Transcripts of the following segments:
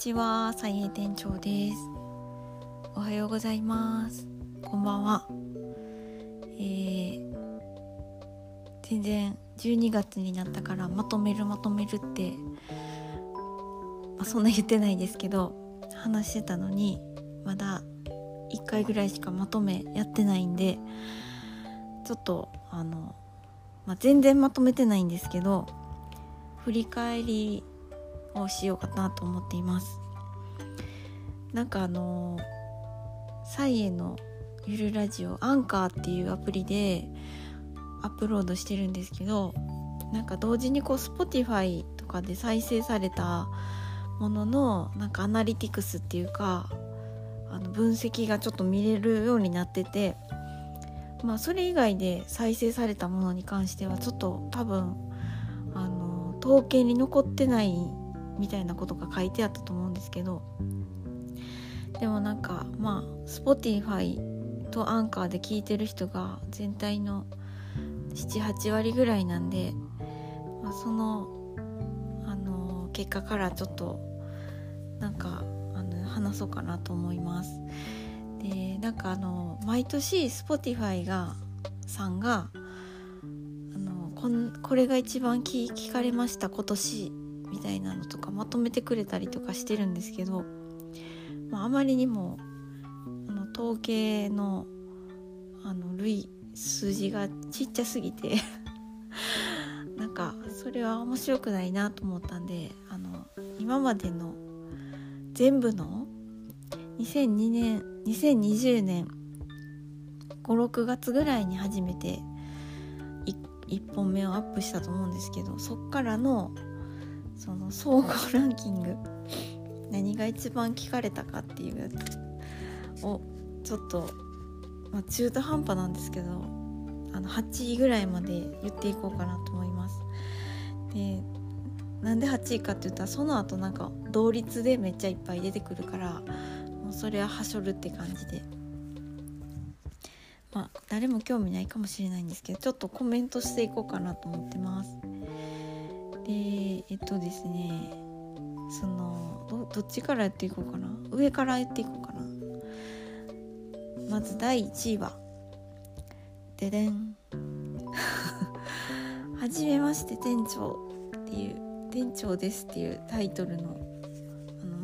ちは、さいえ店長です。おはようございます。こんばんは。全然12月になったからまとめるって、そんな言ってないですけど話してたのにまだ1回ぐらいしかまとめやってないんで、ちょっと全然まとめてないんですけど振り返りをしようかなと思っています。なんかサイエのゆるラジオアンカーっていうアプリでアップロードしてるんですけど、なんか同時にこう Spotify とかで再生されたもののなんかアナリティクスっていうか分析がちょっと見れるようになってて、それ以外で再生されたものに関してはちょっと多分統計に残ってないみたいなことが書いてあったと思うんですけど、でもなんかSpotify とアンカーで聞いてる人が全体の 7,8 割ぐらいなんで、その結果からちょっとなんか話そうかなと思います。でなんか毎年 Spotify さんがこれが一番聞かれました今年みたいなのとかまとめてくれたりとかしてるんですけど、あまりにも統計の数字がちっちゃすぎてなんかそれは面白くないなと思ったんで、今までの全部の2020年5、6月ぐらいに初めて1本目をアップしたと思うんですけど、そっからのその総合ランキング、何が一番聞かれたかっていうやつをちょっと、中途半端なんですけど8位ぐらいまで言っていこうかなと思います。でなんで8位かって言ったらその後なんか同率でめっちゃいっぱい出てくるからもうそれははしょるって感じで、誰も興味ないかもしれないんですけどちょっとコメントしていこうかなと思ってます。でですね、どっちからやっていこうかな、上からやっていこうかな。まず第1位はででんはじめまして店長っていう店長ですっていうタイトルの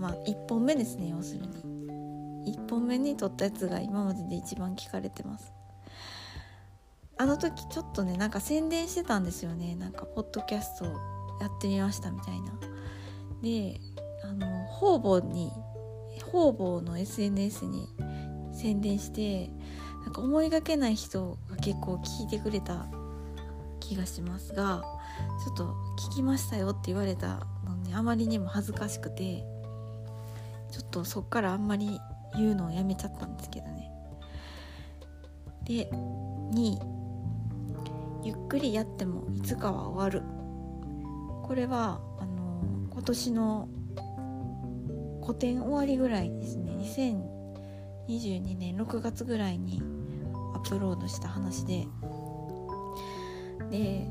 1本目ですね。要するに1本目に撮ったやつが今までで一番聞かれてます。あの時ちょっとねなんか宣伝してたんですよね。なんかポッドキャストやってみましたみたいな。で方々の SNS に宣伝してなんか思いがけない人が結構聞いてくれた気がしますが、ちょっと聞きましたよって言われたのにあまりにも恥ずかしくてちょっとそっからあんまり言うのをやめちゃったんですけどね。で2位、ゆっくりやってもいつかは終わる。これは今年の個展終わりぐらいですね、2022年6月ぐらいにアップロードした話で、で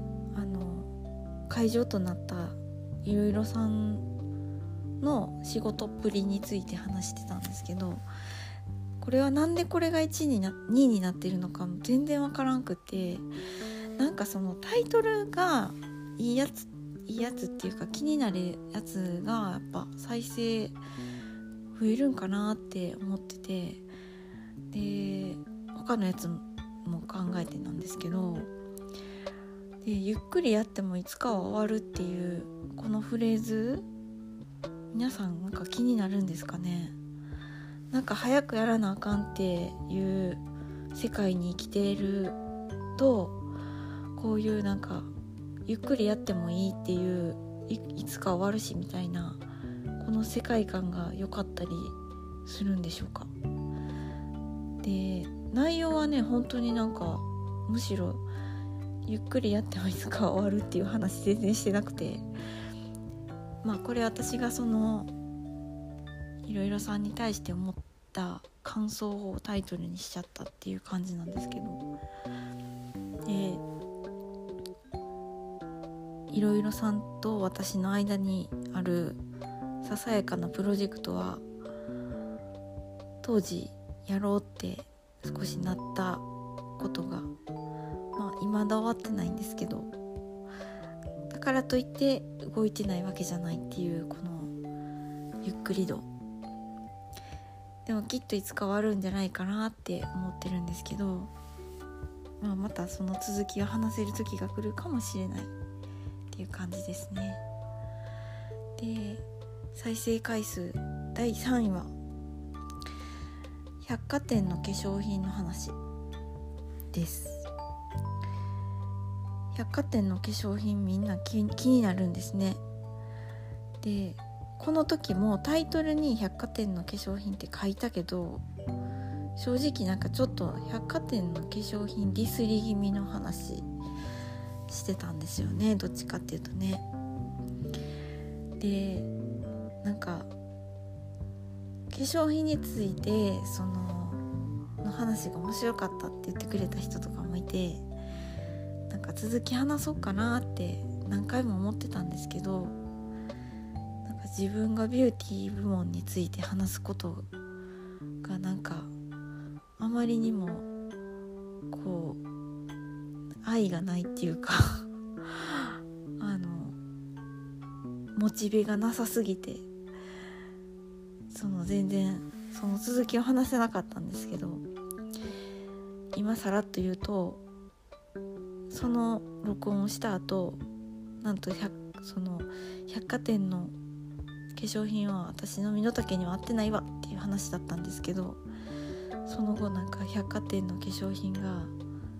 会場となったいろいろさんの仕事っぷりについて話してたんですけど、これはなんでこれが2位になっているのか全然わからんくて、なんかそのタイトルがいいやつっていうか気になるやつがやっぱ再生増えるんかなって思ってて、で他のやつも考えてなんですけど、でゆっくりやってもいつかは終わるっていうこのフレーズ、皆さんなんか気になるんですかね。なんか早くやらなあかんっていう世界に生きているとこういうなんかゆっくりやってもいいっていう いつか終わるしみたいなこの世界観が良かったりするんでしょうか。で内容はね本当になんかむしろゆっくりやってもいつか終わるっていう話全然してなくて、これ私がそのいろいろさんに対して思った感想をタイトルにしちゃったっていう感じなんですけど、いろいろさんと私の間にあるささやかなプロジェクトは当時やろうって少しなったことが未だ終わってないんですけど、だからといって動いてないわけじゃないっていうこのゆっくり度でもきっといつか終わるんじゃないかなって思ってるんですけど、またその続きを話せる時が来るかもしれないっていう感じですね。で、再生回数第3位は百貨店の化粧品の話です。百貨店の化粧品みんな気になるんですね。で、この時もタイトルに百貨店の化粧品って書いたけど、正直なんかちょっと百貨店の化粧品ディスり気味の話してたんですよね、どっちかっていうとね。で、なんか化粧品についてその話が面白かったって言ってくれた人とかもいて、なんか続き話そうかなって何回も思ってたんですけど、なんか自分がビューティー部門について話すことがなんかあまりにもこう愛がないっていうかモチベがなさすぎて全然その続きを話せなかったんですけど、今さらっと言うとその録音をした後なんと百貨店の化粧品は私の身の丈には合ってないわっていう話だったんですけど、その後なんか百貨店の化粧品が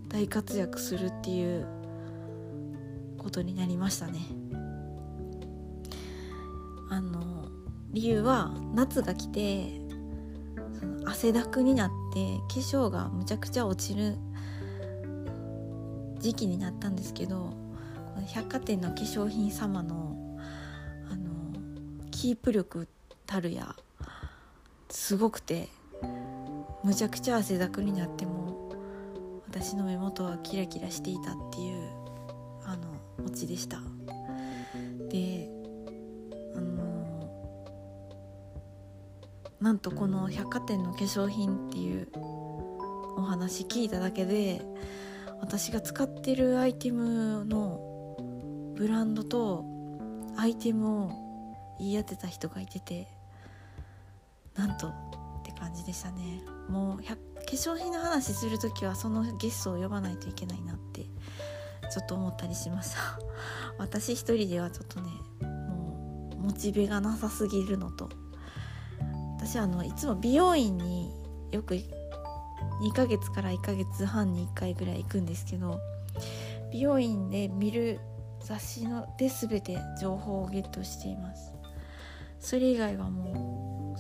大活躍するっていうことになりましたね。理由は夏が来て汗だくになって化粧がむちゃくちゃ落ちる時期になったんですけど、この百貨店の化粧品様のキープ力たるやすごくて、むちゃくちゃ汗だくになっても私の目元はキラキラしていたっていうオチでした。で、なんとこの百貨店の化粧品っていうお話聞いただけで、私が使ってるアイテムのブランドとアイテムを言い当てた人がいてて、なんとって感じでしたね。もう化粧品の話するときはそのゲストを呼ばないといけないなってちょっと思ったりしました。私一人ではちょっとね、もうモチベがなさすぎるのと、私いつも美容院によく2ヶ月から1ヶ月半に1回ぐらい行くんですけど、美容院で見る雑誌で全て情報をゲットしています。それ以外の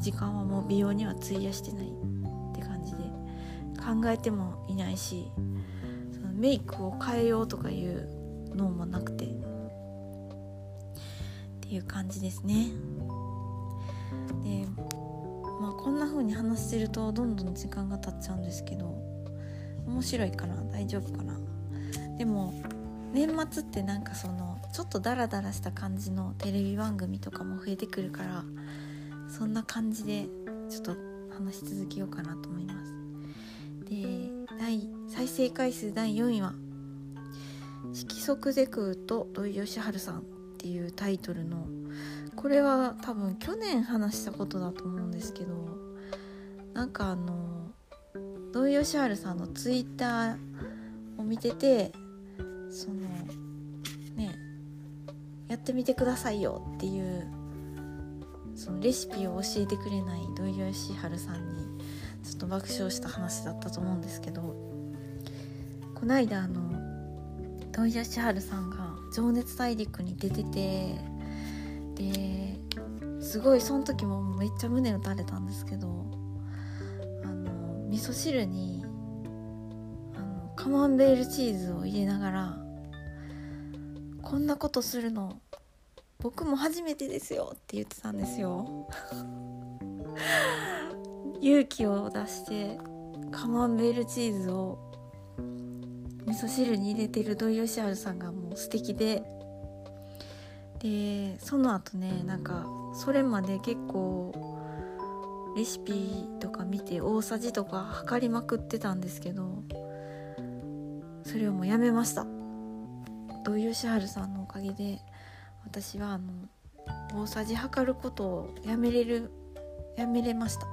時間はもう美容には費やしてないって感じで、考えてもいないし、そのメイクを変えようとかいうのもなくてっていう感じですね。で、こんな風に話してるとどんどん時間が経っちゃうんですけど、面白いかな、大丈夫かな。でも年末ってなんかちょっとダラダラした感じのテレビ番組とかも増えてくるから、そんな感じでちょっと話し続けようかなと思います。で、再生回数第4位は色即是空と土井善晴さんっていうタイトルの、これは多分去年話したことだと思うんですけど、なんか土井善晴さんのツイッターを見てて、やってみてくださいよっていうそのレシピを教えてくれない土井善晴さんにちょっと爆笑した話だったと思うんですけど、こないだ土井善晴さんが情熱大陸に出てて、ですごいその時もめっちゃ胸打たれたんですけど、味噌汁にカマンベールチーズを入れながら、こんなことするの僕も初めてですよって言ってたんですよ。勇気を出してカマンベールチーズを味噌汁に入れてる土井善晴さんがもう素敵で、その後ね、なんかそれまで結構レシピとか見て大さじとか測りまくってたんですけど、それをもうやめました。土井善晴さんのおかげで私は大さじ測ることをやめれました。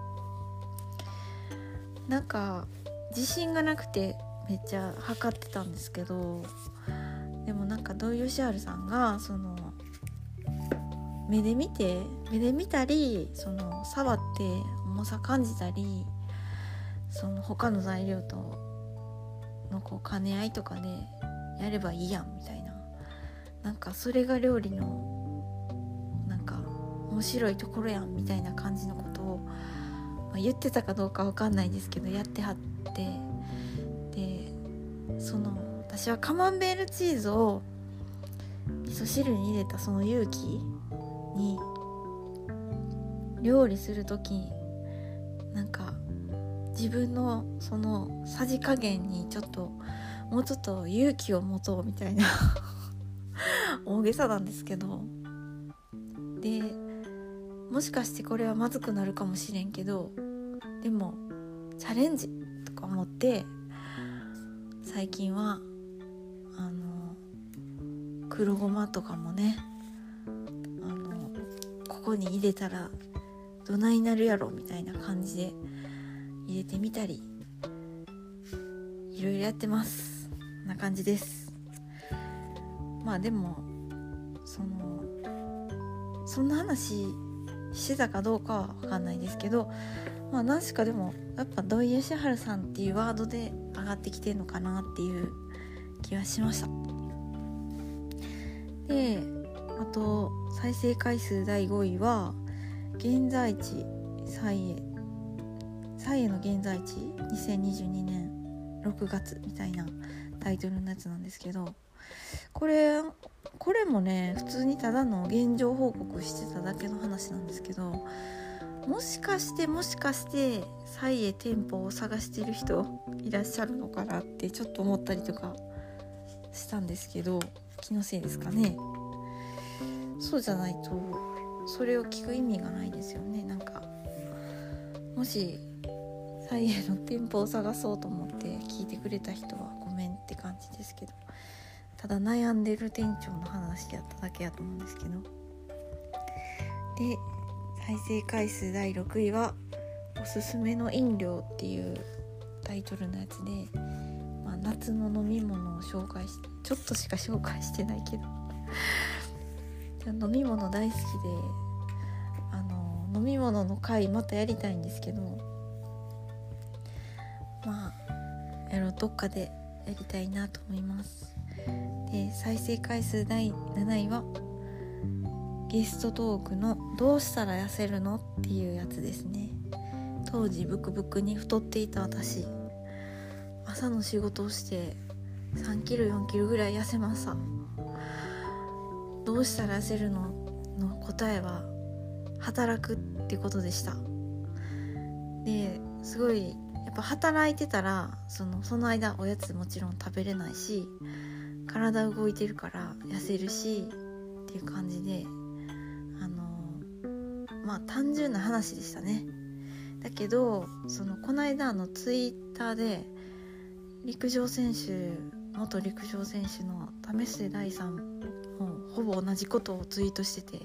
なんか自信がなくてめっちゃ測ってたんですけど、でもなんか土井善晴さんがその目で見たりその触って重さ感じたり、その他の材料とのこう兼ね合いとかでやればいいやんみたいな、なんかそれが料理のなんか面白いところやんみたいな感じのことを、言ってたかどうか分かんないですけどやってはって、でその私はカマンベールチーズを味噌汁に入れたその勇気に、料理するときなんか自分のそのさじ加減にもうちょっと勇気を持とうみたいな大げさなんですけど、でもしかしてこれはまずくなるかもしれんけど、でもチャレンジとか思って、最近は黒ごまとかもね、ここに入れたらどないなるやろみたいな感じで入れてみたり、いろいろやってます。こんな感じです。まあでもそんな話してたかどうかは分かんないですけど、まあ何しかでもやっぱ土井善晴さんっていうワードで上がってきてるのかなっていう気はしました。であと再生回数第5位は現在地サイエの現在地2022年6月みたいなタイトルのやつなんですけど、これもね普通にただの現状報告してただけの話なんですけど、もしかしてサイエ店舗を探してる人いらっしゃるのかなってちょっと思ったりとかしたんですけど、気のせいですかね。そうじゃないとそれを聞く意味がないですよね。なんかもしサイエの店舗を探そうと思って聞いてくれた人はごめんって感じですけど、ただ悩んでる店長の話やっただけやと思うんですけど。で再生回数第6位はおすすめの飲料っていうタイトルのやつで、夏の飲み物を紹介して、ちょっとしか紹介してないけど飲み物大好きで、飲み物の回またやりたいんですけど、どっかでやりたいなと思います。で再生回数第7位はゲストトークのどうしたら痩せるのっていうやつですね。当時ブクブクに太っていた私、朝の仕事をして3キロ4キロぐらい痩せました。どうしたら痩せるのの答えは働くってことでした。ですごいやっぱ働いてたらその間おやつもちろん食べれないし、体動いてるから痩せるしっていう感じで、単純な話でしたね。だけどこの間ツイッターで元陸上選手の為末大さんもほぼ同じことをツイートしてて、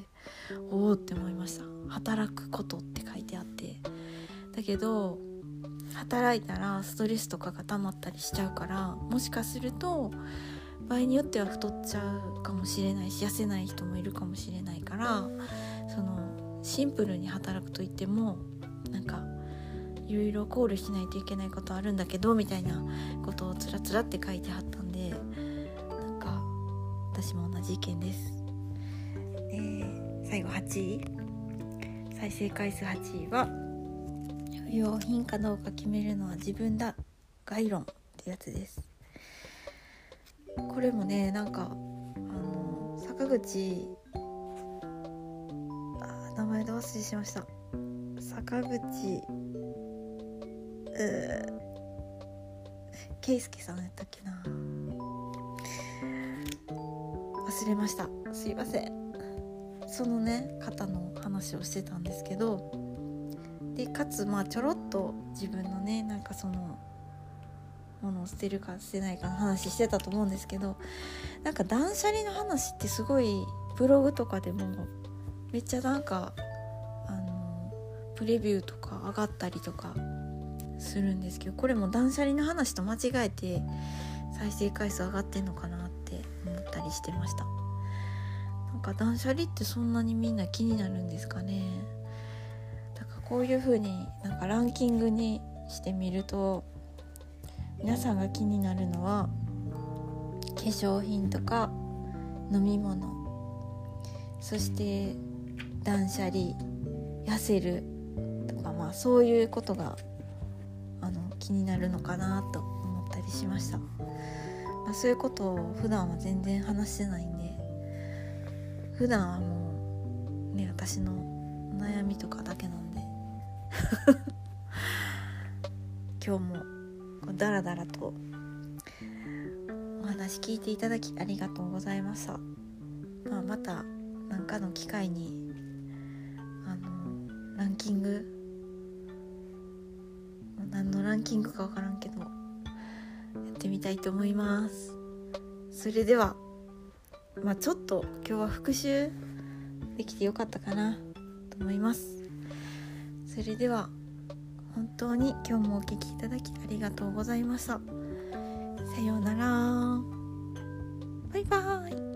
おーって思いました。働くことって書いてあって、だけど働いたらストレスとかが溜まったりしちゃうから、もしかすると場合によっては太っちゃうかもしれないし、痩せない人もいるかもしれないから、シンプルに働くといってもなんかいろいろ考慮しないといけないことあるんだけどみたいなことをつらつらって書いてはったんで、なんか私も同じ意見です。最後8位、再生回数8位は不要品かどうか決めるのは自分だ概論ってやつです。これもねなんか坂口名前で忘れしました。坂口ケイスケさんやったっけな、忘れました、すいません。そのね方の話をしてたんですけど、でかつまあちょろっと自分のねなんかそのものを捨てるか捨てないかの話してたと思うんですけど、なんか断捨離の話ってすごいブログとかでもめっちゃなんかプレビューとか上がったりとかするんですけど、これも断捨離の話と間違えて再生回数上がってんのかなって思ったりしてました。なんか断捨離ってそんなにみんな気になるんですかね。だからこういう風になんかランキングにしてみると、皆さんが気になるのは化粧品とか飲み物、そして断捨離、痩せるとか、まあそういうことが気になるのかなと思ったりしました。まあ、そういうことを普段は全然話してないんで、普段はもうね私の悩みとかだけなんで今日もだらだらとお話聞いていただきありがとうございました。まあ、また何かの機会にランキング、何のランキングか分からんけどやってみたいと思います。それでは、まあ、ちょっと今日は復習できてよかったかなと思います。それでは本当に今日もお聞きいただきありがとうございました。さようなら。バイバイ。